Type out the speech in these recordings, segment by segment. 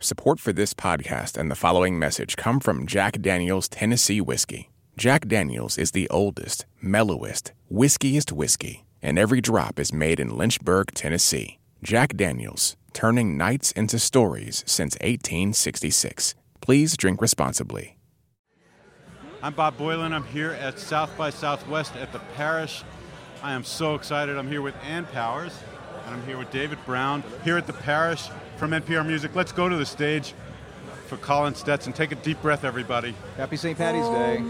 Support for this podcast and the following message come from Jack Daniel's Tennessee Whiskey. Jack Daniel's is the oldest, mellowest, whiskiest whiskey, and every drop is made in Lynchburg, Tennessee. Jack Daniel's, turning nights into stories since 1866. Please drink responsibly. I'm Bob Boilen. I'm here at South by Southwest at The Parish. I am so excited. I'm here with Ann Powers, and I'm here with David Brown here at The Parish from NPR Music. Let's go to the stage for Colin Stetson. Take a deep breath, everybody. Happy St. Paddy's Day.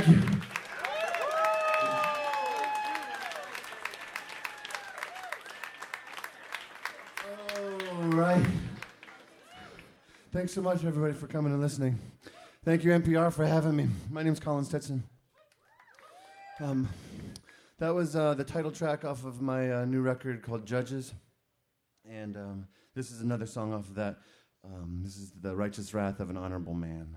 Thank you. All right. Thanks so much, everybody, for coming and listening. Thank you, NPR, for having me. My name's Colin Stetson. That was the title track off of my new record called Judges. And this is another song off of that. This is The Righteous Wrath of an Honorable Man.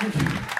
Thank you.